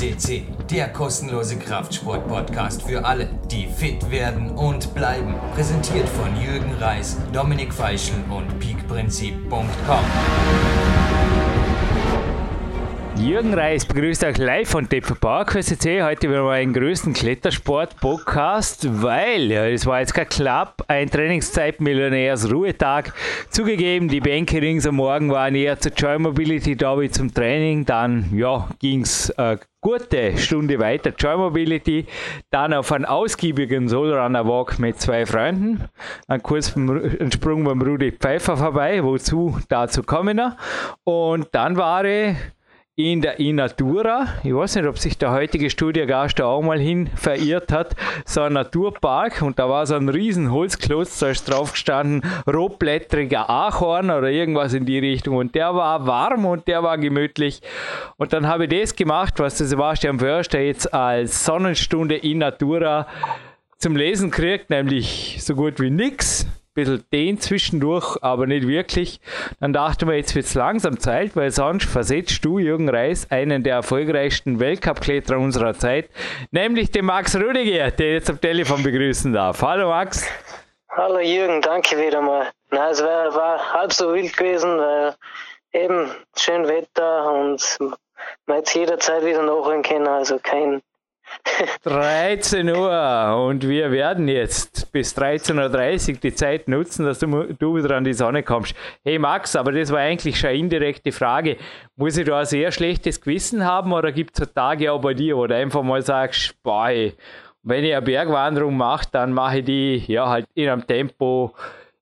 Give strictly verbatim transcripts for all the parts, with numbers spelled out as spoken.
PowerQCC, der kostenlose Kraftsport-Podcast für alle, die fit werden und bleiben. Präsentiert von Jürgen Reis, Dominik Feischel und Peakprinzip Punkt com. Jürgen Reis begrüßt euch live von Deep Park C C C. Heute wieder mal den größten Klettersport-Podcast, weil ja, es war jetzt kein Club, ein Trainingszeit-Millionärs-Ruhetag. Zugegeben, die Bänke rings am Morgen waren eher zur Joy-Mobility da wie zum Training. Dann ja, ging es äh, gute Stunde weiter, Joy-Mobility, dann auf einen ausgiebigen Soul-Runner-Walk mit zwei Freunden, einen kurzen Sprung beim Rudi Pfeiffer vorbei, wozu, dazu komme ich noch. Und dann war ich in der Inatura, ich weiß nicht, ob sich der heutige Studiogast da auch mal hin verirrt hat, so ein Naturpark, und da war so ein riesen Holzklotz, da ist drauf gestanden, rotblättriger Ahorn oder irgendwas in die Richtung, und der war warm und der war gemütlich, und dann habe ich das gemacht, was der Sebastian Förster jetzt als Sonnenstunde Inatura zum Lesen kriegt, nämlich so gut wie nichts. Bisschen den zwischendurch, aber nicht wirklich. Dann dachten wir, jetzt wird es langsam Zeit, weil sonst versetzt du, Jürgen Reis, einen der erfolgreichsten Weltcup-Kletterer unserer Zeit, nämlich den Max Rüdiger, den ich jetzt am Telefon begrüßen darf. Hallo Max. Hallo Jürgen, danke wieder mal. Na, es war, war halb so wild gewesen, weil eben schön Wetter und man jetzt jederzeit wieder nachholen können, also kein dreizehn Uhr, und wir werden jetzt bis dreizehn Uhr dreißig die Zeit nutzen, dass du, du wieder an die Sonne kommst. Hey Max, aber das war eigentlich schon eine indirekte Frage. Muss ich da ein sehr schlechtes Gewissen haben, oder gibt es Tage auch bei dir, wo du einfach mal sagst, boah, hey, wenn ich eine Bergwanderung mache, dann mache ich die ja halt in einem Tempo,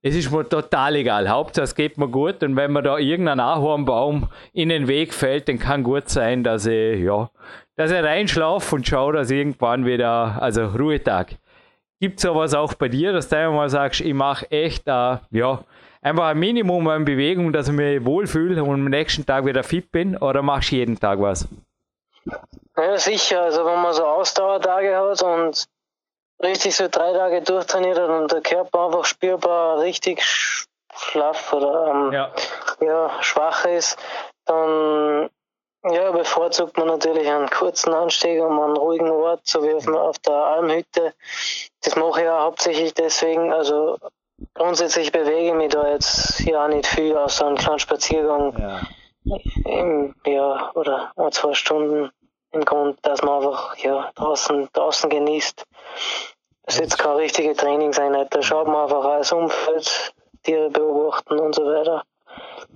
es ist mir total egal, Hauptsache es geht mir gut, und wenn mir da irgendein Ahornbaum in den Weg fällt, dann kann gut sein, dass ich ja, dass ich reinschlafe und schaue, dass irgendwann wieder, also Ruhetag. Gibt es sowas auch bei dir, dass du einmal sagst, ich mache echt äh, ja, einfach ein Minimum an Bewegung, dass ich mich wohlfühle und am nächsten Tag wieder fit bin, oder machst du jeden Tag was? Ja, sicher, also wenn man so Ausdauertage hat und richtig so drei Tage durchtrainiert hat und der Körper einfach spürbar richtig schlaff oder ähm, ja. Ja, schwach ist, dann ja, bevorzugt man natürlich einen kurzen Anstieg um einen ruhigen Ort, so wie auf, auf der Almhütte. Das mache ich auch hauptsächlich deswegen, also grundsätzlich bewege ich mich da jetzt ja nicht viel, außer einen kleinen Spaziergang ja. im, ja, oder zwei Stunden. Im Grund, dass man einfach ja, draußen, draußen genießt. Das ist jetzt keine richtige Trainingseinheit. Da schaut man einfach als Umfeld, Tiere beobachten und so weiter.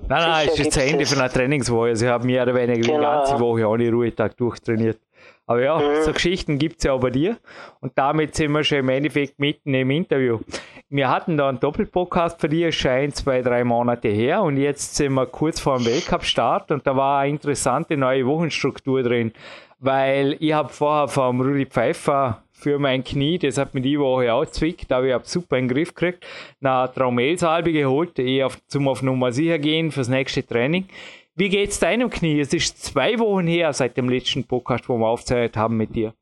Nein, Sicher nein, es ist das Ende von einer Trainingswoche. Also ich habe mehr oder weniger genau. die ganze Woche auch den Ruhetag durchtrainiert. Aber ja, mhm. so Geschichten gibt es ja auch bei dir. Und damit sind wir schon im Endeffekt mitten im Interview. Wir hatten da einen Doppelpodcast für dich, schon zwei, drei Monate her. Und jetzt sind wir kurz vor dem Weltcup-Start, und da war eine interessante neue Wochenstruktur drin. Weil ich habe vorher vom Rudi Pfeiffer für mein Knie, das hat mir die Woche auch zwickt, aber ich habe super in den Griff gekriegt, eine Traumelsalbe geholt, eh auf, zum auf Nummer sicher gehen fürs nächste Training. Wie geht's deinem Knie? Es ist zwei Wochen her seit dem letzten Podcast, wo wir aufgezeichnet haben mit dir.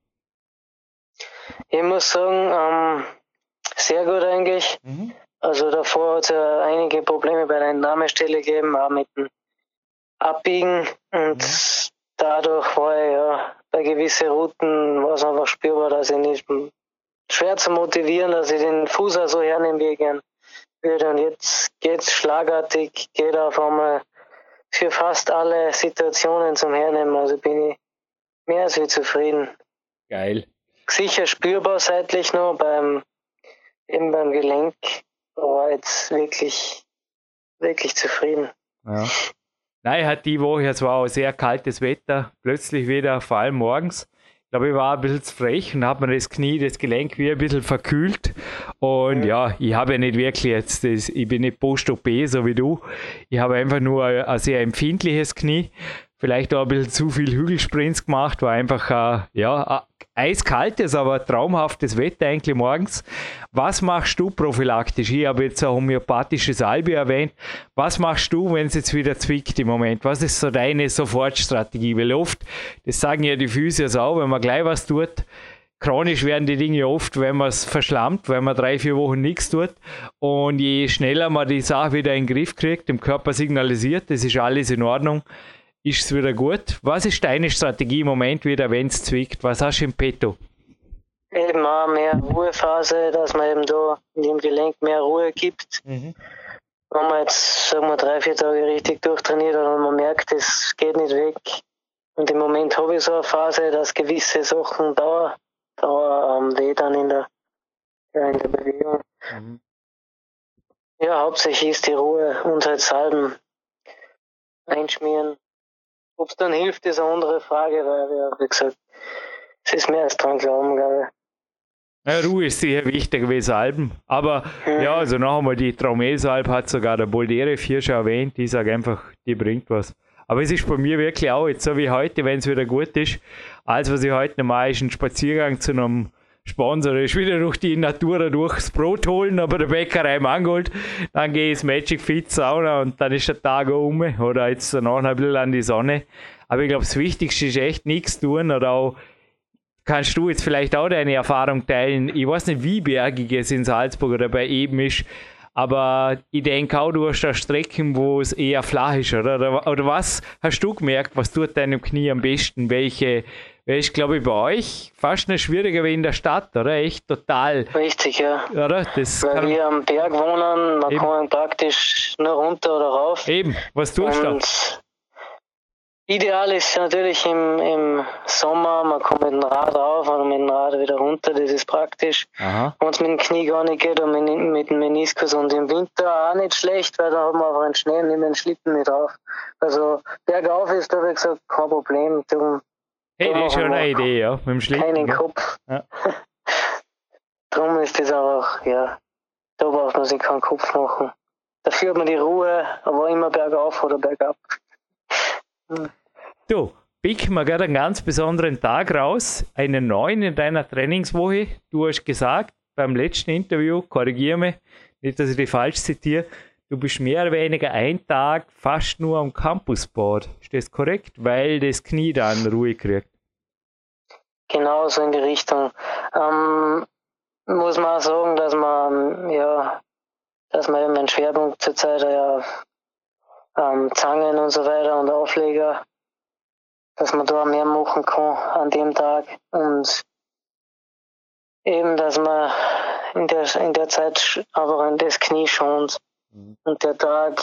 Ich muss sagen, ähm, sehr gut eigentlich. Mhm. Also davor hat es ja einige Probleme bei der Entnahmestelle gegeben, auch mit dem Abbiegen. Und mhm. dadurch war ich ja bei gewissen Routen, war es einfach spürbar, dass ich nicht schwer zu motivieren, dass ich den Fuß auch so hernehmen will gern würde. Und jetzt geht's schlagartig, geht auf einmal für fast alle Situationen zum Hernehmen, also bin ich mehr als zufrieden. Geil. Sicher spürbar seitlich noch beim, eben beim Gelenk, aber jetzt wirklich, wirklich zufrieden. Ja. Nein, hat die Woche, es war auch sehr kaltes Wetter, plötzlich wieder, vor allem morgens. Ich glaube, ich war ein bisschen zu frech und habe mir das Knie, das Gelenk wie ein bisschen verkühlt. Und ja, ich habe ja nicht wirklich jetzt, das, ich bin nicht post-O P, so wie du. Ich habe einfach nur ein, ein sehr empfindliches Knie. Vielleicht auch ein bisschen zu viel Hügelsprints gemacht, war einfach ein, ja, ein eiskaltes, aber traumhaftes Wetter eigentlich morgens. Was machst du prophylaktisch? Ich habe jetzt ein homöopathisches Albi erwähnt. Was machst du, wenn es jetzt wieder zwickt im Moment? Was ist so deine Sofortstrategie? Weil oft, das sagen ja die Physios auch, wenn man gleich was tut, chronisch werden die Dinge oft, wenn man es verschlammt, wenn man drei, vier Wochen nichts tut. Und je schneller man die Sache wieder in den Griff kriegt, dem Körper signalisiert, das ist alles in Ordnung, ist es wieder gut. Was ist deine Strategie im Moment wieder, wenn es zwickt? Was hast du im Petto? Eben auch mehr Ruhephase, dass man eben da in dem Gelenk mehr Ruhe gibt. Mhm. Wenn man jetzt, sagen wir, drei, vier Tage richtig durchtrainiert oder man merkt, es geht nicht weg. Und im Moment habe ich so eine Phase, dass gewisse Sachen dauern, dauern ähm, weh dann in der, ja, in der Bewegung. Mhm. Ja, hauptsächlich ist die Ruhe und halt Salben einschmieren. Ob es dann hilft, ist eine andere Frage, weil, ja, wie gesagt, es ist mehr als dran glauben, glaube ich. Ja, Ruhe ist sehr wichtig wie Salben. Aber mhm. ja, also noch einmal, die Traumelsalbe hat sogar der Boldere vier schon erwähnt. Ich sage einfach, die bringt was. Aber es ist bei mir wirklich auch jetzt so wie heute, wenn es wieder gut ist. Alles, was ich heute mache, ist ein Spaziergang zu einem Sponsor. Ich will wieder durch die Inatura durchs Brot holen, aber der Bäckerei Mangold. Dann gehe ich ins Magic Fit Sauna und dann ist der Tag auch um. Oder jetzt danach ein bisschen an die Sonne. Aber ich glaube, das Wichtigste ist echt nichts tun. Oder auch, kannst du jetzt vielleicht auch deine Erfahrung teilen? Ich weiß nicht, wie bergig es in Salzburg oder bei eben ist. Aber ich denke auch, du hast da Strecken, wo es eher flach ist. Oder, oder was hast du gemerkt, was tut deinem Knie am besten? Welche ist, glaube ich, bei euch fast nicht schwieriger wie in der Stadt, oder? Echt total. Richtig, ja. Oder? Das Weil wir am Berg wohnen, man eben. kann praktisch nur runter oder rauf. Eben, was tust du? Ideal ist natürlich im, im Sommer, man kommt mit dem Rad rauf oder mit dem Rad wieder runter, das ist praktisch. Wenn es mit dem Knie gar nicht geht und mit, mit dem Meniskus und im Winter auch nicht schlecht, weil da hat man einfach einen Schnee, nimmt den Schlitten mit auf. Also bergauf ist, da habe ich gesagt, kein Problem. Darum, hey, das ist schon eine Idee, ja, mit dem Schlitten. Keinen Kopf. Ja. Darum ist das einfach, ja, da braucht man sich keinen Kopf machen. Dafür hat man die Ruhe, aber immer bergauf oder bergab. Du, pick mir gerade einen ganz besonderen Tag raus, einen neuen in deiner Trainingswoche. Du hast gesagt, beim letzten Interview, korrigiere mich, nicht, dass ich dich falsch zitiere, du bist mehr oder weniger einen Tag fast nur am Campusboard. Ist das korrekt? Weil das Knie dann Ruhe kriegt. Genau, so in die Richtung. Ähm, muss man auch sagen, dass man, ja, dass man eben einen Schwerpunkt zurzeit ja Ähm, Zangen und so weiter und Aufleger, dass man da mehr machen kann an dem Tag und eben, dass man in der, in der Zeit einfach das Knie schont. Mhm. Und der Tag,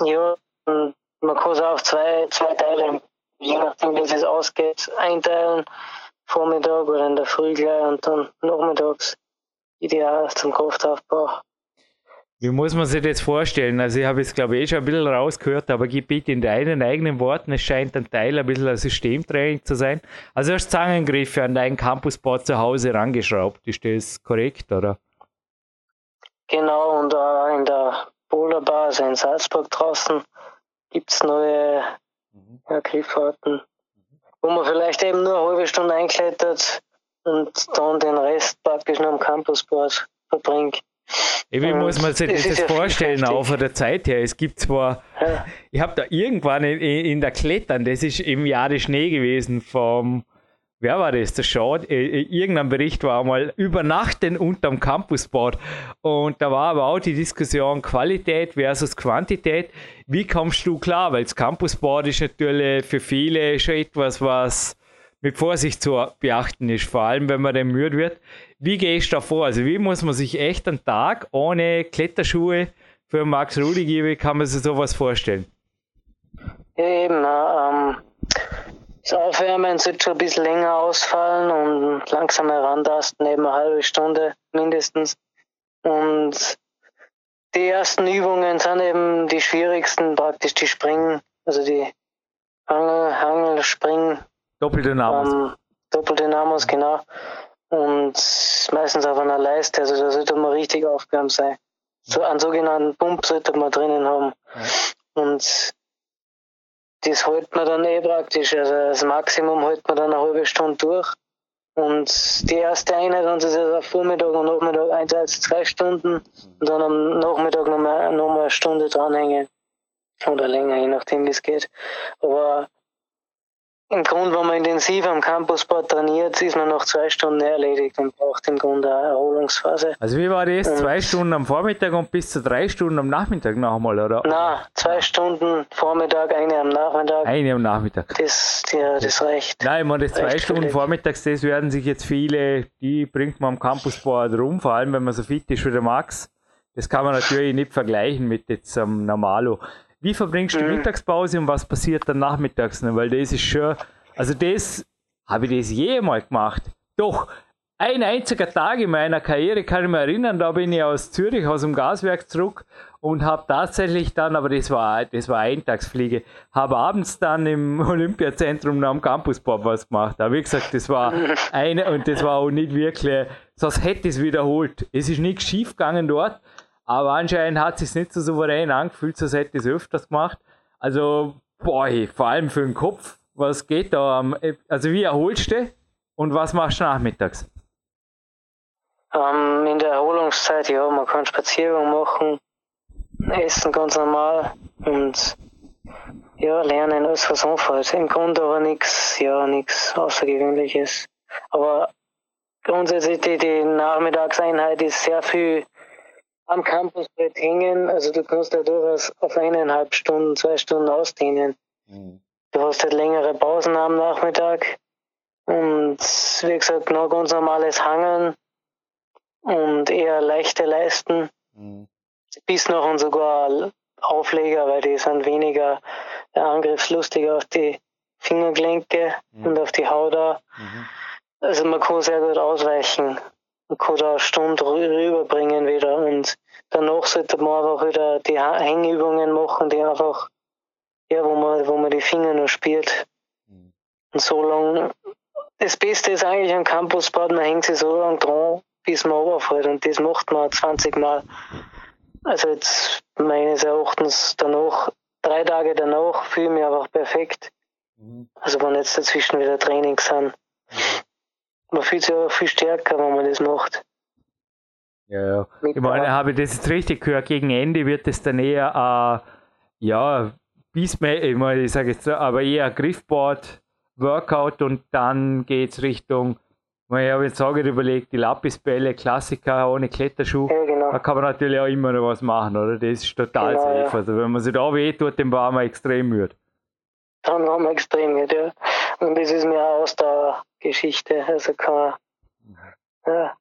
ja, man kann es auf zwei, zwei Teile, je nachdem, wie es ausgeht, einteilen, Vormittag oder in der Früh gleich und dann nachmittags ideal zum Kraftaufbau. Wie muss man sich das vorstellen? Also ich habe es, glaube ich, eh schon ein bisschen rausgehört, aber gib bitte in deinen eigenen Worten, es scheint ein Teil ein bisschen ein Systemtraining zu sein. Also hast du Zangengriffe an deinen Campusboard zu Hause herangeschraubt, ist das korrekt, oder? Genau, und uh, in der Boulderbasis in Salzburg draußen gibt es neue mhm. ja, Griffarten, mhm. wo man vielleicht eben nur eine halbe Stunde einklettert und dann den Rest praktisch nur am Campusboard verbringt. Wie muss man sich das, das ja vorstellen, auch von der Zeit her? Es gibt zwar, ja. ich habe da irgendwann in, in der Klettern, das ist im Jahr der Schnee gewesen, vom, wer war das, der Schad, äh, irgendein Bericht war mal, übernachten unterm Campusboard. Und da war aber auch die Diskussion Qualität versus Quantität. Wie kommst du klar? Weil das Campusboard ist natürlich für viele schon etwas, was mit Vorsicht zu beachten ist, vor allem wenn man dann müde wird. Wie gehst du da vor? Also wie muss man sich echt einen Tag ohne Kletterschuhe für Max Rüdiger, wie kann man sich sowas vorstellen? Eben, ähm, das Aufwärmen sollte schon ein bisschen länger ausfallen und langsam herantasten, eben eine halbe Stunde mindestens. Und die ersten Übungen sind eben die schwierigsten, praktisch die Springen, also die Angel, Angelspringen. Doppeldynamos. Ähm, Doppeldynamos, genau. Und meistens auf einer Leiste, also da sollte man richtig aufgewärmt sein. So einen sogenannten Pump sollte man drinnen haben. Ja. Und das hält man dann eh praktisch, also das Maximum hält man dann eine halbe Stunde durch. Und die erste Einheit, dann ist es also Vormittag und Nachmittag eins, zwei Stunden und dann am Nachmittag nochmal noch eine Stunde dranhängen. Oder länger, je nachdem wie es geht. Aber Im Grunde, wenn man intensiv am Campussport trainiert, ist man nach zwei Stunden erledigt und braucht im Grunde eine Erholungsphase. Also wie war das? Und zwei Stunden am Vormittag und bis zu drei Stunden am Nachmittag noch einmal, oder? Nein, zwei Stunden Vormittag, eine am Nachmittag. Eine am Nachmittag. Das, ja, das reicht. Nein, ich meine, das zwei Stunden völlig. Vormittags, das werden sich jetzt viele, die bringt man am Campussport rum, vor allem wenn man so fit ist wie der Max. Das kann man natürlich nicht vergleichen mit jetzt am um, Normalo. Wie verbringst du die Mittagspause und was passiert dann nachmittags? Weil das ist schon, also das, habe ich das je mal gemacht? Doch, ein einziger Tag in meiner Karriere kann ich mich erinnern, da bin ich aus Zürich, aus dem Gaswerk zurück und habe tatsächlich dann, aber das war, das war Eintagsfliege, habe abends dann im Olympiazentrum noch am Campussport was gemacht. Aber wie gesagt, das war eine, und das war auch nicht wirklich, sonst hätte ich es wiederholt. Es ist nichts schief gegangen dort. Aber anscheinend hat es sich nicht so souverän angefühlt, als hätte ich es öfters gemacht. Also, boah, vor allem für den Kopf, was geht da? Also, wie erholst du und was machst du nachmittags? Um, in der Erholungszeit, ja, man kann Spaziergang machen, essen ganz normal und ja, lernen, alles was anfällt. Im Grunde aber nichts, ja, nichts Außergewöhnliches. Aber grundsätzlich die, die Nachmittagseinheit ist sehr viel am Campusbrett hängen, also du kannst ja durchaus auf eineinhalb Stunden, zwei Stunden ausdehnen. Mhm. Du hast halt längere Pausen am Nachmittag und wie gesagt, noch ganz normales Hangeln und eher leichte Leisten, mhm. bis noch und sogar Aufleger, weil die sind weniger angriffslustig auf die Fingergelenke mhm. und auf die Haut da. Mhm. Also man kann sehr gut ausweichen. Man kann da eine Stunde rüberbringen wieder und danach sollte man einfach wieder die Hängübungen machen, die einfach, ja, wo man, wo man die Finger noch spielt. Mhm. Und so lange, das Beste ist eigentlich am Campussport, man hängt sich so lange dran, bis man runterfällt und das macht man zwanzig Mal. Also jetzt meines Erachtens danach, drei Tage danach fühle ich mich einfach perfekt. Mhm. Also wenn jetzt dazwischen wieder Training sind. Mhm. Man fühlt sich aber viel stärker, wenn man das macht. Ja, ja. Ich meine, habe ich das jetzt richtig gehört? Gegen Ende wird es dann eher, äh, ja, Beastmail, ich meine, ich sage jetzt, aber eher Griffboard, Workout und dann geht es Richtung, ich habe jetzt auch überlegt, die Lapisbälle, Klassiker ohne Kletterschuh. Ja, genau. Da kann man natürlich auch immer noch was machen, oder? Das ist total genau, safe. Ja. Also, wenn man sich da weh tut, dann war man extrem müde. Dann war man extrem müde, ja. Und das ist mir eine Ausdauergeschichte, also kann ja.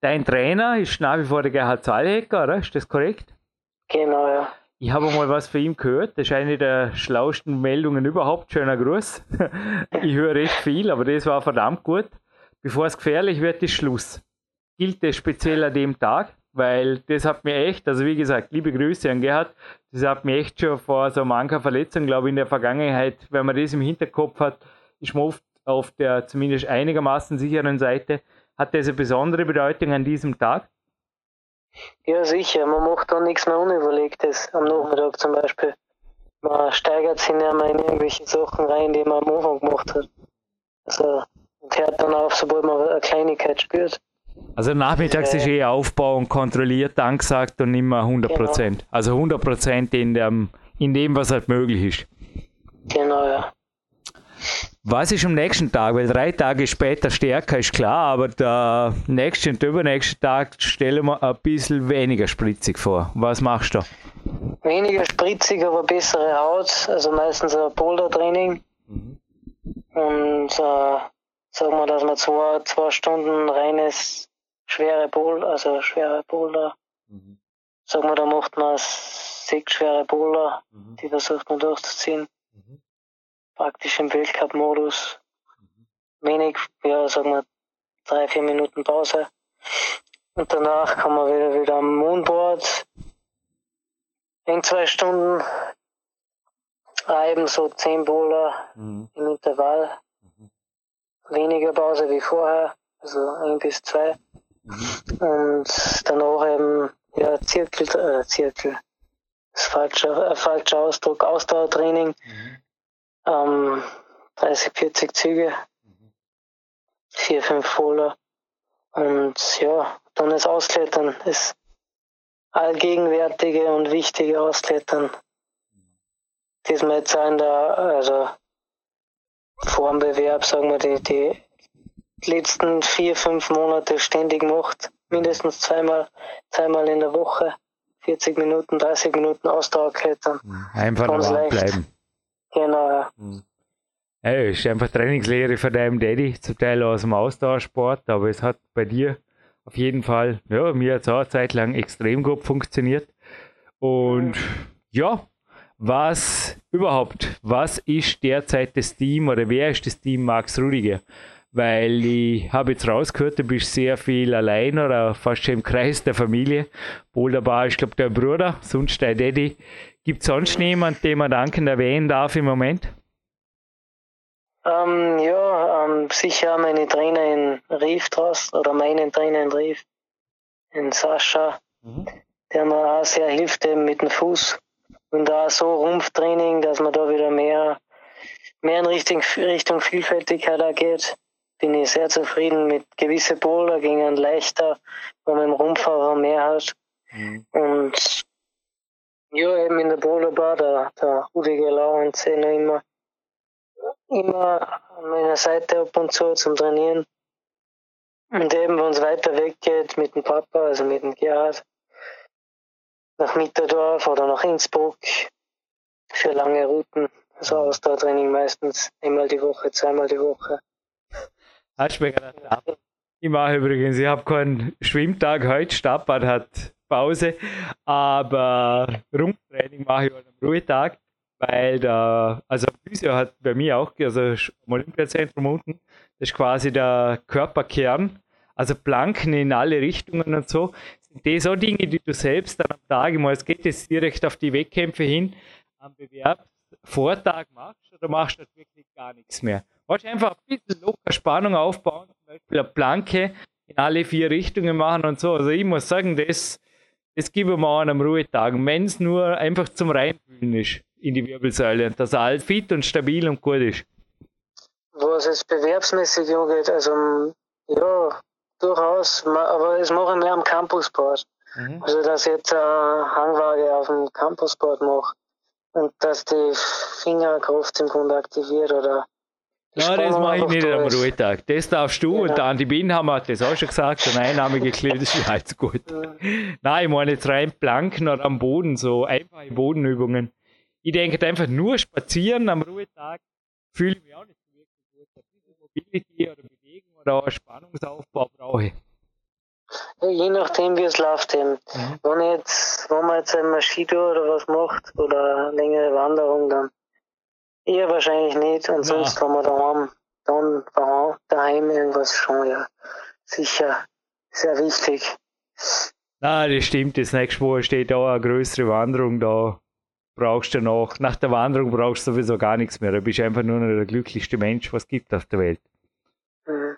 Dein Trainer ist nach wie vor der Gerhard Zahlhecker, oder? Ist das korrekt? Genau, ja. Ich habe mal was von ihm gehört, das ist eine der schlauesten Meldungen überhaupt, schöner Gruß. Ich höre recht viel, aber das war verdammt gut. Bevor es gefährlich wird, ist Schluss. Gilt das speziell an dem Tag, weil das hat mir echt, also wie gesagt, liebe Grüße an Gerhard, das hat mir echt schon vor so mancher Verletzung, glaube ich, in der Vergangenheit, wenn man das im Hinterkopf hat, ist man oft auf der zumindest einigermaßen sicheren Seite. Hat das eine besondere Bedeutung an diesem Tag? Ja, sicher. Man macht da nichts mehr Unüberlegtes am Nachmittag zum Beispiel. Man steigert sich nicht mehr in irgendwelche Sachen rein, die man am Anfang gemacht hat. Also, und hört dann auf, sobald man eine Kleinigkeit spürt. Also nachmittags ja, ist eh Aufbau und kontrolliert angesagt und immer hundert Prozent. Genau. Also hundert Prozent in dem, in dem, was halt möglich ist. Genau, ja. Was ist am nächsten Tag? Weil drei Tage später stärker ist klar, aber der nächste und der übernächste Tag stellen wir ein bisschen weniger spritzig vor. Was machst du? Weniger spritzig, aber bessere Haut. Also meistens ein Boulder-Training. Mhm. Und äh, sagen wir, dass wir zwei, zwei Stunden reines schwere Boulder, also schwere Boulder. Mhm. Sagen wir, da macht man sechs schwere Boulder, mhm. die versucht man durchzuziehen. Mhm. Praktisch im Weltcup-Modus. Wenig, ja, sagen wir, drei, vier Minuten Pause. Und danach kann man wieder, wieder am Moonboard. In zwei Stunden. Reiben so zehn Boulder mhm. im Intervall. Mhm. Weniger Pause wie vorher. Also ein bis zwei. Mhm. Und danach eben, ja, Zirkel, äh, Zirkel. Das ist falscher, äh, falscher Ausdruck. Ausdauertraining. Mhm. Um, dreißig, vierzig Züge, mhm. vier, fünf Boulder und ja, dann das Ausklettern, das allgegenwärtige und wichtige Ausklettern, das wir jetzt auch in der, also vor dem Bewerb, sagen wir, die, die letzten vier, fünf Monate ständig gemacht, mindestens zweimal, zweimal in der Woche, vierzig Minuten, dreißig Minuten Ausdauerklettern. Einfach warm bleiben. Genau, ja. Mhm. Hey, ist einfach Trainingslehre von deinem Daddy, zum Teil aus dem Ausdauersport, aber es hat bei dir auf jeden Fall, ja, mir hat es auch eine Zeit lang extrem gut funktioniert. Und ja, was überhaupt, was ist derzeit das Team oder wer ist das Team Max Rüdiger? Weil ich habe jetzt rausgehört, du bist sehr viel allein oder fast schon im Kreis der Familie. Boulderbar ist, glaube ich, dein Bruder, sonst dein Daddy. Gibt es sonst jemanden, den man dankend erwähnen darf im Moment? Ähm, ja, ähm, sicher meine Trainer in Rief draußen, oder meinen Trainer in Rief, in Sascha, mhm. der mir auch sehr hilft eben mit dem Fuß und auch so Rumpftraining, dass man da wieder mehr, mehr in Richtung, Richtung Vielfältigkeit auch geht. Bin ich sehr zufrieden mit gewissen Boulder, ging ein leichter, wo man im Rumpf auch mehr hat. Mhm. Und ja, eben in der Boulderbar, der, der Rudiger Lau und Zehner immer. immer an meiner Seite ab und zu zum Trainieren. Und eben, wenn es weiter weggeht mit dem Papa, also mit dem Gerhard, nach Mitterdorf oder nach Innsbruck für lange Routen. So also Ausdauertraining meistens einmal die Woche, zweimal die Woche. Ich mache übrigens, ich habe keinen Schwimmtag heute, Stadtbad hat Pause, aber Rumpftraining mache ich halt am Ruhetag. Weil der, also Physio hat bei mir auch, also im Olympiazentrum unten, das ist quasi der Körperkern, also Planken in alle Richtungen und so, sind die so Dinge, die du selbst dann am Tag mal, es geht jetzt direkt auf die Wettkämpfe hin, am Bewerbsvortag machst oder machst du wirklich gar nichts mehr. Du musst einfach ein bisschen locker Spannung aufbauen, zum Beispiel eine Planke in alle vier Richtungen machen und so, also ich muss sagen, das, das gebe ich mir an einem Ruhetag, wenn es nur einfach zum Reinfühlen ist. In die Wirbelsäule, dass er halt fit und stabil und gut ist. Was es bewerbsmäßig angeht, also ja, durchaus, aber das mache ich mehr am Campusboard. Mhm. Also, dass ich jetzt eine Hangwaage auf dem Campusboard mache und dass die Fingerkraft im Grunde aktiviert oder. Nein, das mache ich nicht am Ruhetag. Das darfst du, genau. Und der Andi Bin haben wir das auch schon gesagt, der Einnahme geklärt ist halt gut. Mhm. Nein, ich meine jetzt rein Planken oder am Boden, so einfache Bodenübungen. Ich denke einfach nur spazieren am Ruhetag, fühle ich mich auch nicht wirklich gut. Ein bisschen Mobility oder Bewegung oder auch Spannungsaufbau brauche ich. Je nachdem, wie es läuft eben. Mhm. Wenn, ich jetzt, wenn man jetzt eine Skitour oder was macht oder eine längere Wanderung, dann eher wahrscheinlich nicht. Und sonst, ja. Wenn man daheim, dann daheim irgendwas schon, ja, sicher sehr wichtig. Na, das stimmt. Das nächste Woche steht auch eine größere Wanderung da. Brauchst du noch, nach der Wanderung brauchst du sowieso gar nichts mehr. Du bist einfach nur noch der glücklichste Mensch, was es gibt auf der Welt. Mhm.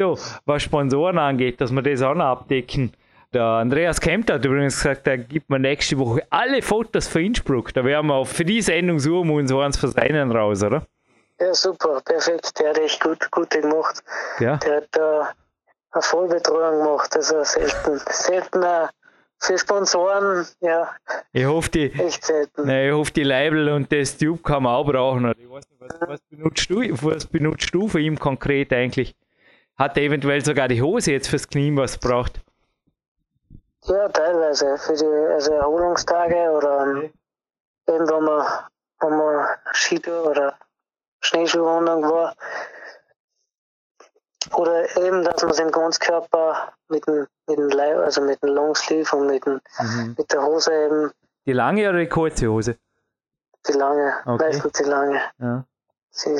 So, was Sponsoren angeht, dass wir das auch noch abdecken. Der Andreas Kempter hat übrigens gesagt, er gibt mir nächste Woche alle Fotos für Innsbruck. Da werden wir auch für die Sendung suchen und so eins für seinen raus, oder? Ja, super, perfekt. Der hat echt gut, gut gemacht. Ja. Der hat da eine Vollbetreuung gemacht, also selten, seltener. Für Sponsoren, ja. Ich hoffe, die, ne, ich hoffe, die Label und das Tube kann man auch brauchen. Ich weiß nicht, was, was, benutzt du, was benutzt du von ihm konkret eigentlich? Hat er eventuell sogar die Hose jetzt fürs Knie, was braucht? Ja, teilweise. Für die also Erholungstage oder okay. Eben, wenn man, wenn man Skitour oder Schneeschuhwanderung war. Oder eben, dass man den Ganzkörper mit dem, mit dem Leib, also mit dem Longsleeve und mit, dem, mhm. mit der Hose eben. Die lange oder die kurze Hose? Die lange, okay. Meistens die lange. Ja.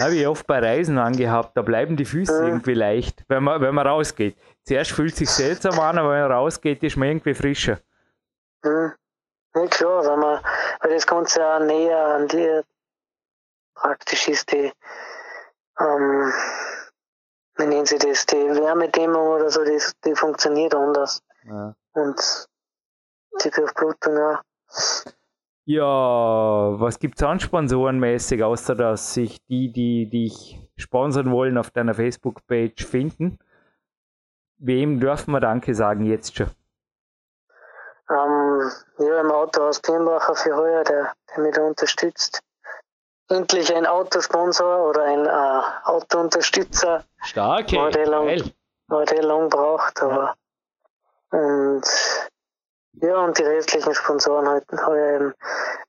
Habe ich oft bei Reisen angehabt, da bleiben die Füße mhm. irgendwie leicht, wenn man, wenn man rausgeht. Zuerst fühlt es sich seltsam an, aber wenn man rausgeht, ist man irgendwie frischer. Mhm. Ja klar, weil, man, weil das Ganze auch näher an dir praktisch ist, die ähm, wie nennen sie das, die Wärmedämmung oder so, die, die funktioniert anders. Ja. Und die Durchblutung auch. Ja, was gibt es an sponsorenmäßig, außer dass sich die, die dich sponsern wollen, auf deiner Facebook-Page finden? Wem dürfen wir Danke sagen jetzt schon? Ähm, ja, im Autohaus Birnbacher für heuer, der, der mich da unterstützt. endlich ein Autosponsor oder ein äh, Autounterstützer. Stark, ey. War der lang, war der lang braucht, aber ja. Und ja, und die restlichen Sponsoren halt, halt eben,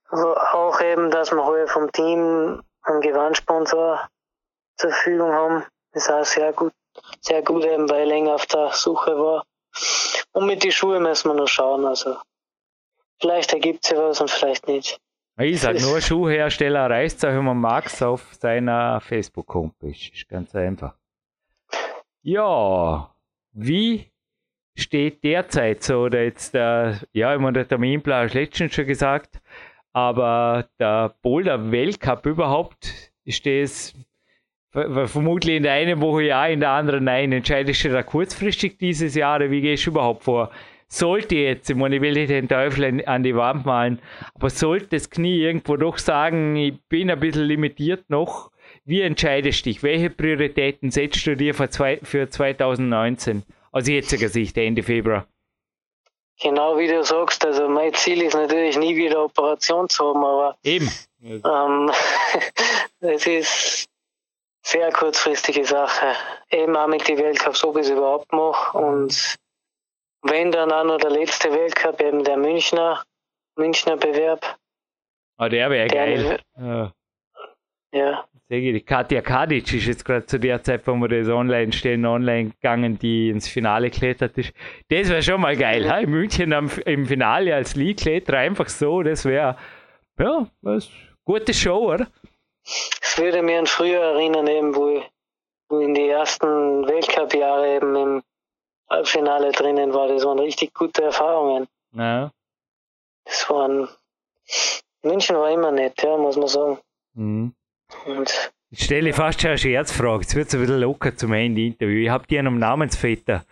auch eben, dass wir halt vom Team einen Gewandsponsor zur Verfügung haben, ist auch sehr gut, sehr gut eben, weil ich länger auf der Suche war. Und mit den Schuhen müssen wir noch schauen, also vielleicht ergibt sich was und vielleicht nicht. Ich sag nur, Schuhhersteller reißt euch mal Max auf seiner Facebook-Homepage. Ist ganz einfach. Ja, wie steht derzeit so, oder jetzt der, ja, ich meine, der Terminplan hast du letztens schon gesagt, aber der Boulder Weltcup überhaupt, steht es vermutlich in der einen Woche ja, in der anderen nein. Entscheidest du da kurzfristig dieses Jahr, oder wie gehst du überhaupt vor? Sollte jetzt, ich meine, ich will nicht den Teufel an die Wand malen, aber sollte das Knie irgendwo doch sagen, ich bin ein bisschen limitiert noch, wie entscheidest du dich? Welche Prioritäten setzt du dir für, zwei, für zwanzig neunzehn aus jetziger Sicht, Ende Februar? Genau wie du sagst, also mein Ziel ist natürlich nie wieder Operation zu haben, aber eben. Ähm, das ist sehr kurzfristige Sache. Eben auch mit dem Weltcup, so wie ich es überhaupt mache, und wenn dann auch noch der letzte Weltcup, eben der Münchner, Münchner Bewerb. Ah, der wäre geil. Ja. Ja. Die Katja Kadic ist jetzt gerade zu der Zeit, wo wir das online stellen, online gegangen, die ins Finale klettert ist. Das wäre schon mal geil. Ja. In München am, im Finale als Lead-Kletterer einfach so, das wäre, ja, was, gute Show, oder? Es würde mir an früher erinnern, eben, wo ich, wo in die ersten Weltcup-Jahre eben im Halbfinale drinnen war, das waren richtig gute Erfahrungen. Ja. Das waren, München war immer nett, ja, muss man sagen. Mhm. Und ich stelle fast schon eine Scherzfrage, jetzt wird es ein bisschen locker zum Ende Interview. Ich habe dir einem Namensvetter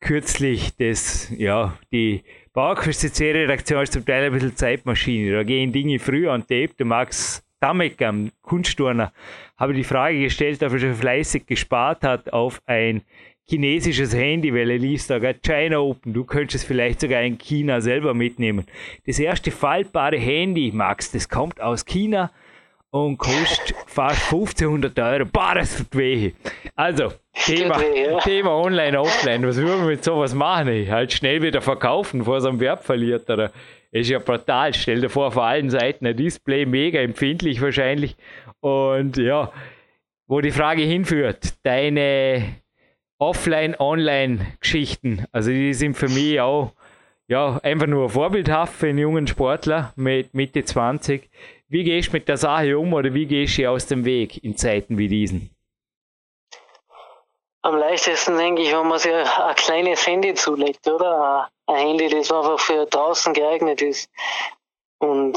kürzlich das, ja, die PowerQCC-Redaktion ist zum Teil ein bisschen Zeitmaschine, da gehen Dinge früher an Tape, du Max Zahlhecker, am Kunstturner, habe die Frage gestellt, ob er schon fleißig gespart hat auf ein chinesisches Handy, weil er liest da gerade China Open, du könntest es vielleicht sogar in China selber mitnehmen. Das erste faltbare Handy, Max, das kommt aus China und kostet fast fünfzehnhundert Euro. Bah, das tut weh. Also, Thema, Thema online, offline, was würden wir mit sowas machen? Ey? Halt schnell wieder verkaufen, bevor es am Wert verliert, oder? Ist ja brutal. Stell dir vor, vor allen Seiten ein Display, mega empfindlich wahrscheinlich. Und ja, wo die Frage hinführt, deine Offline-Online-Geschichten, also die sind für mich auch ja, einfach nur vorbildhaft für einen jungen Sportler mit Mitte zwanzig. Wie gehst du mit der Sache um, oder wie gehst du aus dem Weg in Zeiten wie diesen? Am leichtesten denke ich, wenn man sich ein kleines Handy zulegt, oder? Ein Handy, das einfach für draußen geeignet ist und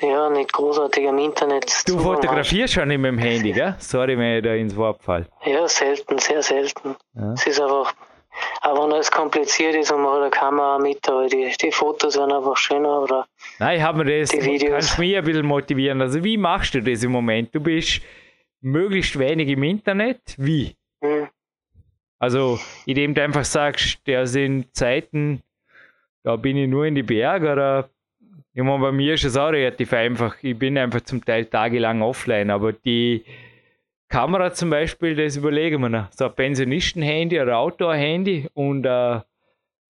ja, nicht großartig am Internet. Du fotografierst schon mit dem Handy, gell? Sorry, wenn ich da ins Wort falle. Ja, selten, sehr selten. Ja. Es ist einfach, auch wenn alles kompliziert ist und man hat eine Kamera mit, aber die, die Fotos werden einfach schöner, oder? Nein, ich habe mir das, die Videos. Kannst mich ein bisschen motivieren. Also wie machst du das im Moment? Du bist möglichst wenig im Internet, wie? Hm. Also indem du einfach sagst, da sind Zeiten, da bin ich nur in die Berge, oder? Ich meine, bei mir ist es auch relativ einfach. Ich bin einfach zum Teil tagelang offline, aber die Kamera zum Beispiel, das überlegen wir noch. So ein Pensionisten-Handy oder Outdoor-Handy und eine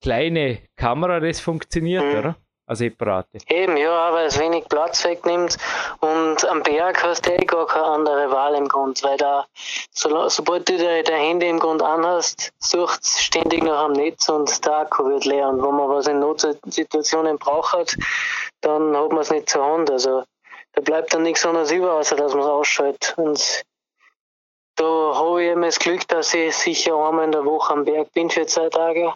kleine Kamera, das funktioniert, mhm. oder? Eine separate. Eben, ja, weil es wenig Platz wegnimmt und am Berg hast du eh gar keine andere Wahl im Grund, weil da, so, sobald du dein Handy im Grund anhast, sucht es ständig noch am Netz und der Akku wird leer, und wenn man was in Notsituationen braucht, dann hat man es nicht zur Hand, also da bleibt dann nichts anderes über, außer dass man es ausschaltet, und da habe ich eben das Glück, dass ich sicher einmal in der Woche am Berg bin für zwei Tage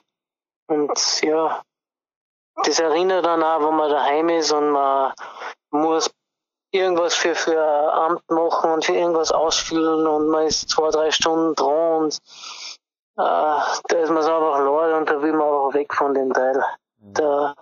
und ja, das erinnert dann auch, wenn man daheim ist und man muss irgendwas für, für ein Amt machen und für irgendwas ausfüllen und man ist zwei, drei Stunden dran und äh, da ist man es einfach leer und da will man auch weg von dem Teil. Da,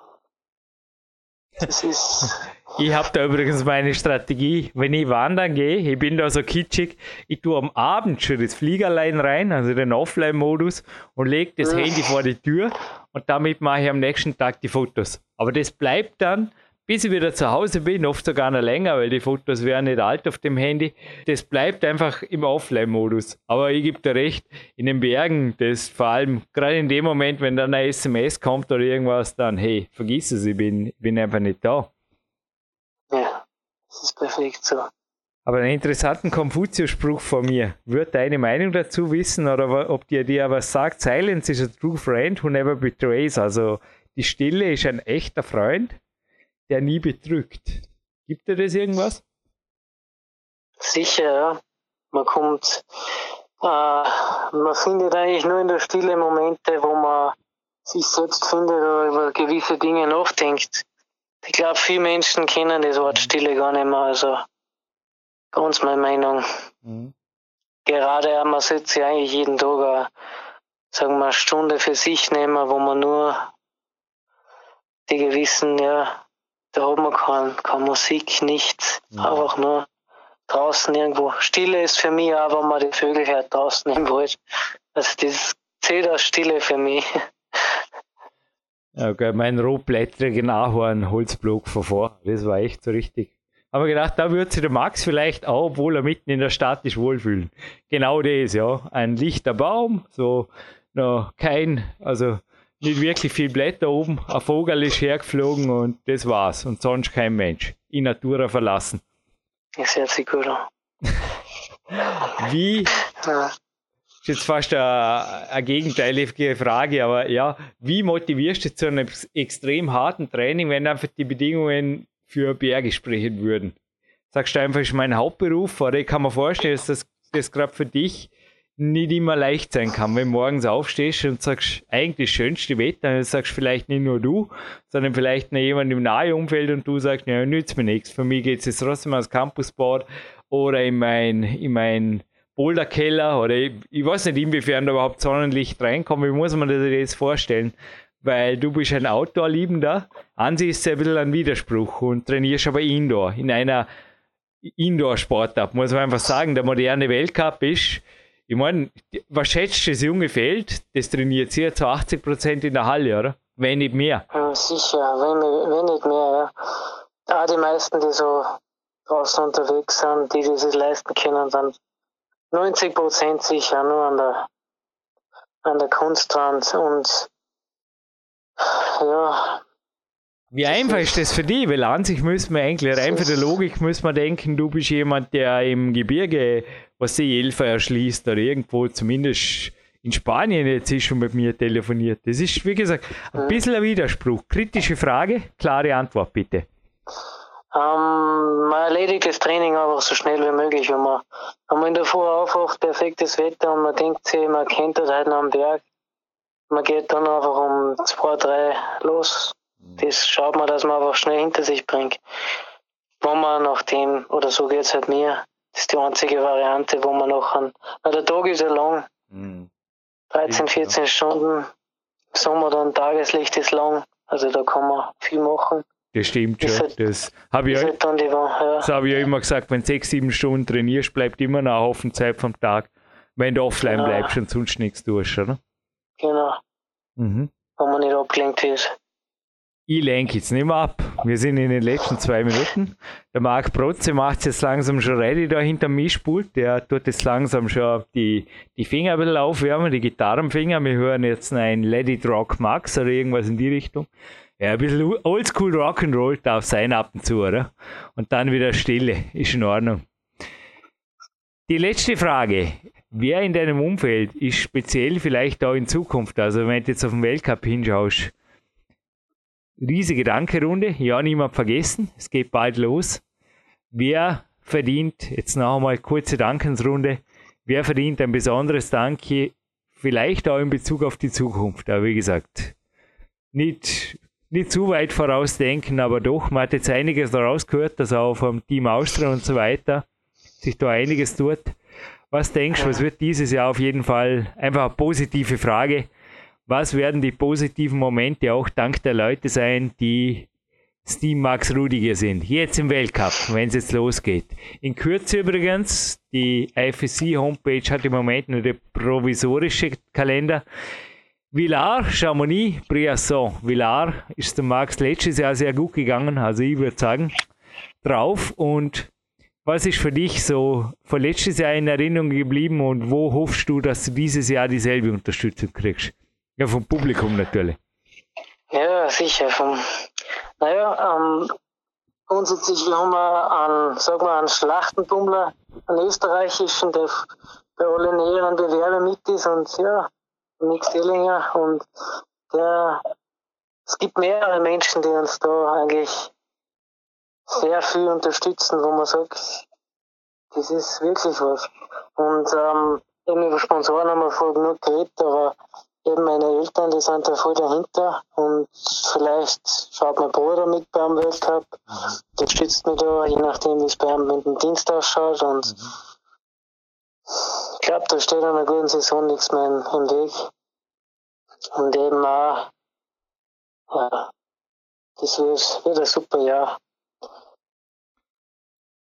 das ist ich habe da übrigens meine Strategie, wenn ich wandern gehe, ich bin da so kitschig, ich tue am Abend schon das Fliegerlein rein, also den Offline-Modus, und lege das Handy vor die Tür, und damit mache ich am nächsten Tag die Fotos. Aber das bleibt dann bis ich wieder zu Hause bin, oft sogar noch länger, weil die Fotos werden nicht alt auf dem Handy. Das bleibt einfach im Offline-Modus. Aber ich gebe dir recht, in den Bergen, das vor allem, gerade in dem Moment, wenn dann eine S M S kommt oder irgendwas, dann, hey, vergiss es, ich bin, bin einfach nicht da. Ja, das ist perfekt so. Aber einen interessanten Konfuzius-Spruch von mir. Würde deine Meinung dazu wissen oder ob dir dir was sagt? Silence is a true friend who never betrays. Also die Stille ist ein echter Freund, der nie betrügt. Gibt dir das irgendwas? Sicher, ja. Man kommt, äh, man findet eigentlich nur in der Stille Momente, wo man sich selbst findet oder über gewisse Dinge nachdenkt. Ich glaube, viele Menschen kennen das Wort Stille gar nicht mehr, also bei uns meine Meinung. Mhm. Gerade man sollte ja eigentlich jeden Tag eine, sagen wir, Stunde für sich nehmen, wo man nur die gewissen, ja, da hat man keine, keine Musik, nichts, mhm. einfach nur draußen irgendwo. Stille ist für mich auch, wenn man die Vögel hört draußen im Wald. Also das zählt als Stille für mich. Ja, okay, mein rotblättrigen Ahorn-Holzblock von vor, das war echt so richtig. Aber gedacht, da würde sich der Max vielleicht auch, obwohl er mitten in der Stadt ist, wohlfühlen. Genau das, ja. Ein lichter Baum, so noch kein, also nicht wirklich viel Blätter oben, ein Vogel ist hergeflogen und das war's. Und sonst kein Mensch. Inatura verlassen. Das hört sich gut an. Wie, ja. Ist jetzt fast eine, eine gegenteilige Frage, aber ja, wie motivierst du zu einem extrem harten Training, wenn einfach die Bedingungen für Berge sprechen würden? Sagst du einfach, ist mein Hauptberuf, oder ich kann mir vorstellen, dass das, das gerade für dich nicht immer leicht sein kann, wenn du morgens aufstehst und sagst, eigentlich das schönste Wetter, dann sagst vielleicht nicht nur du, sondern vielleicht noch jemand im nahen Umfeld und du sagst, naja, nützt mir nichts, für mich geht es jetzt trotzdem ans Campusboard oder in mein, in mein Boulderkeller oder ich, ich weiß nicht, inwiefern da überhaupt Sonnenlicht reinkommt, wie muss man sich das vorstellen? Weil du bist ein Outdoor-Liebender. An sich ist es ein bisschen ein Widerspruch und trainierst aber Indoor, in einer Indoor-Sportart, muss man einfach sagen. Der moderne Weltcup ist, ich meine, was schätzt du, das junge Feld, das trainiert sich zu achtzig Prozent in der Halle, oder? Wenn nicht mehr. Ja, sicher, wenn, wenn nicht mehr, ja. Auch die meisten, die so draußen unterwegs sind, die, die sich leisten können, sind neunzig Prozent sicher nur an der, an der Kunst dran und ja. Wie einfach ist das für dich? Weil an sich müssen wir eigentlich, rein für die Logik müssen wir denken, du bist jemand, der im Gebirge, was die Elfer erschließt oder irgendwo zumindest in Spanien jetzt ist schon mit mir telefoniert. Das ist, wie gesagt, ein bisschen ein Widerspruch. Kritische Frage, klare Antwort bitte. Ähm, man erledigt das Training einfach so schnell wie möglich. Wenn man, wenn man in der Früh aufwacht, perfektes Wetter und man denkt sich, man kennt das heute noch am Berg. Man geht dann einfach um zwei, drei los. Das schaut man, dass man einfach schnell hinter sich bringt. Wenn man nach dem, oder so geht es halt mir, das ist die einzige Variante, wo man noch an, na, der Tag ist ja lang. Mhm. dreizehn, vierzehn ja. Stunden. Im Sommer dann Tageslicht ist lang. Also da kann man viel machen. Das stimmt schon. Halt, das habe ich, halt halt, ja. hab ich ja immer gesagt, wenn du sechs, sieben Stunden trainierst, bleibt immer noch ein Haufen Zeit vom Tag. Wenn du offline genau. bleibst und sonst nichts tust, oder? Genau. Mhm. Wenn man nicht abgelenkt ist. Ich lenke jetzt nicht mehr ab. Wir sind in den letzten zwei Minuten. Der Marc Protze macht es jetzt langsam schon ready da hinterm Mischpult. Der tut jetzt langsam schon die, die Finger ein bisschen aufwärmen, die Gitarrenfinger. Wir hören jetzt ein Let It Rock Max oder irgendwas in die Richtung. Ja, ein bisschen oldschool Rock'n'Roll darf sein ab und zu, oder? Und dann wieder Stille. Ist in Ordnung. Die letzte Frage. Wer in deinem Umfeld ist speziell vielleicht auch in Zukunft, also wenn du jetzt auf den Weltcup hinschaust, riesige Dankerunde, ja, niemand vergessen, es geht bald los. Wer verdient, jetzt noch einmal kurze Dankensrunde, wer verdient ein besonderes Danke, vielleicht auch in Bezug auf die Zukunft, aber wie gesagt, nicht, nicht zu weit vorausdenken, aber doch, man hat jetzt einiges daraus gehört, dass auch vom Team Austria und so weiter sich da einiges tut. Was denkst du, was wird dieses Jahr auf jeden Fall, einfach eine positive Frage, was werden die positiven Momente auch dank der Leute sein, die Team Max Rüdiger sind, jetzt im Weltcup, wenn es jetzt losgeht. In Kürze übrigens, die I F S C Homepage hat im Moment nur den provisorischen Kalender. Villar, Chamonix, Briançon. Villar ist dem Max letztes Jahr sehr gut gegangen, also ich würde sagen, drauf. Und was ist für dich so von letztes Jahr in Erinnerung geblieben und wo hoffst du, dass du dieses Jahr dieselbe Unterstützung kriegst? Ja, vom Publikum natürlich. Ja, sicher. Vom, naja, ähm, grundsätzlich haben wir einen, sagen wir, einen Schlachtenbummler, einen österreichischen, der bei allen Ehren Bewerber mit ist, und ja, Nick Stellinger, und der, es gibt mehrere Menschen, die uns da eigentlich sehr viel unterstützen, wo man sagt, das ist wirklich was. Und ähm, eben über Sponsoren haben wir voll genug geredet, aber eben meine Eltern, die sind da voll dahinter, und vielleicht schaut mein Bruder mit beim Weltcup, der stützt mich da, je nachdem wie es beim Dienst ausschaut, und mhm. ich glaube, da steht an einer guten Saison nichts mehr im Weg. Und eben auch, ja, das wird ein super Jahr.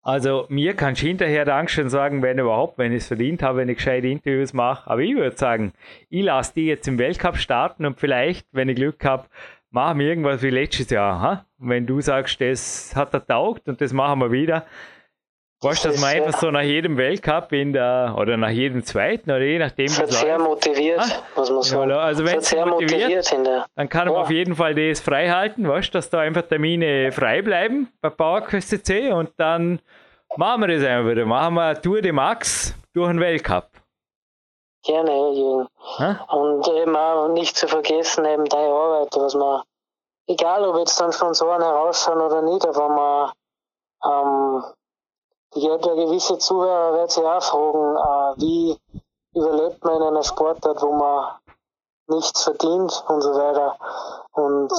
Also mir kannst du hinterher Dankeschön sagen, wenn überhaupt, wenn ich es verdient habe, wenn ich gescheite Interviews mache. Aber ich würde sagen, ich lasse die jetzt im Weltcup starten und vielleicht, wenn ich Glück habe, machen wir irgendwas wie letztes Jahr. Ha? Wenn du sagst, das hat er taugt und das machen wir wieder. Weißt du, dass man einfach so nach jedem Weltcup in der, oder nach jedem zweiten oder je nachdem. Das hat sehr motiviert, ah, muss man sagen. Also wenn es motiviert, motiviert in der, dann kann ja. man auf jeden Fall das frei halten, weißt du, dass da einfach Termine frei bleiben bei PowerQCC, und dann machen wir das einfach wieder. Machen wir Tour de Max durch den Weltcup. Gerne, Jürgen. Ha? Und eben auch nicht zu vergessen, eben deine Arbeit, was man, egal ob jetzt dann Sponsoren herausschauen oder nicht, aber man, ähm, ich glaube, gewisse Zuhörer werden sich auch fragen, wie überlebt man in einer Sportart, wo man nichts verdient und so weiter. Und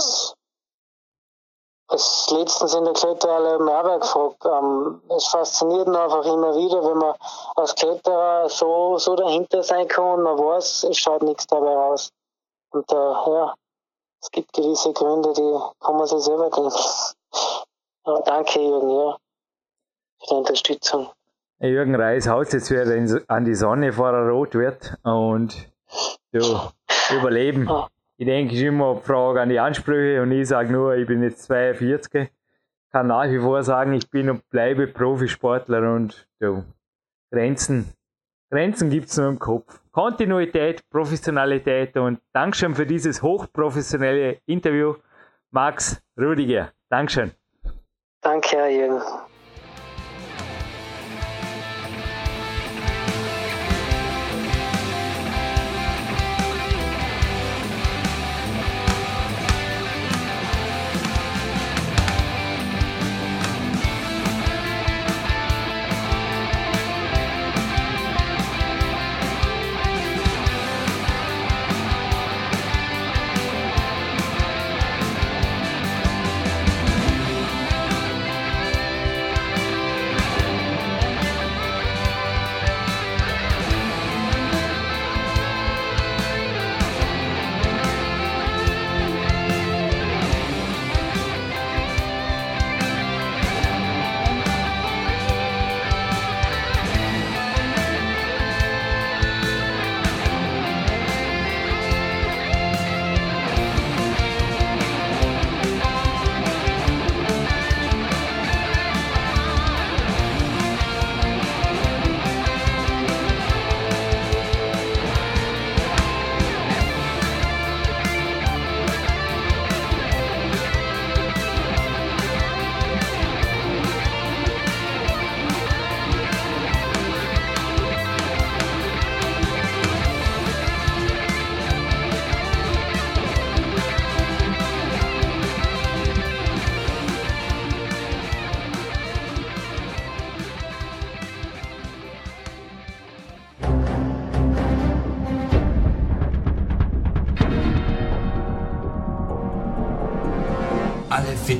es letztens in der Kletterhalle haben wir auch gefragt. Es fasziniert mich einfach immer wieder, wenn man als Kletterer so, so dahinter sein kann und man weiß, es schaut nichts dabei raus. Und äh, ja, es gibt gewisse Gründe, die kann man sich selber denken. Ja, danke, Jürgen, ja. Unterstützung. Jürgen Reis haut jetzt wieder in, an die Sonne, bevor er rot wird, und so überleben. Ich denke, ich immer Frage an die Ansprüche, und ich sage nur, ich bin jetzt zweiundvierzig, kann nach wie vor sagen, ich bin und bleibe Profisportler, und so Grenzen, Grenzen gibt es nur im Kopf. Kontinuität, Professionalität, und Dankeschön für dieses hochprofessionelle Interview, Max Rüdiger. Dankeschön. Danke, Herr Jürgen.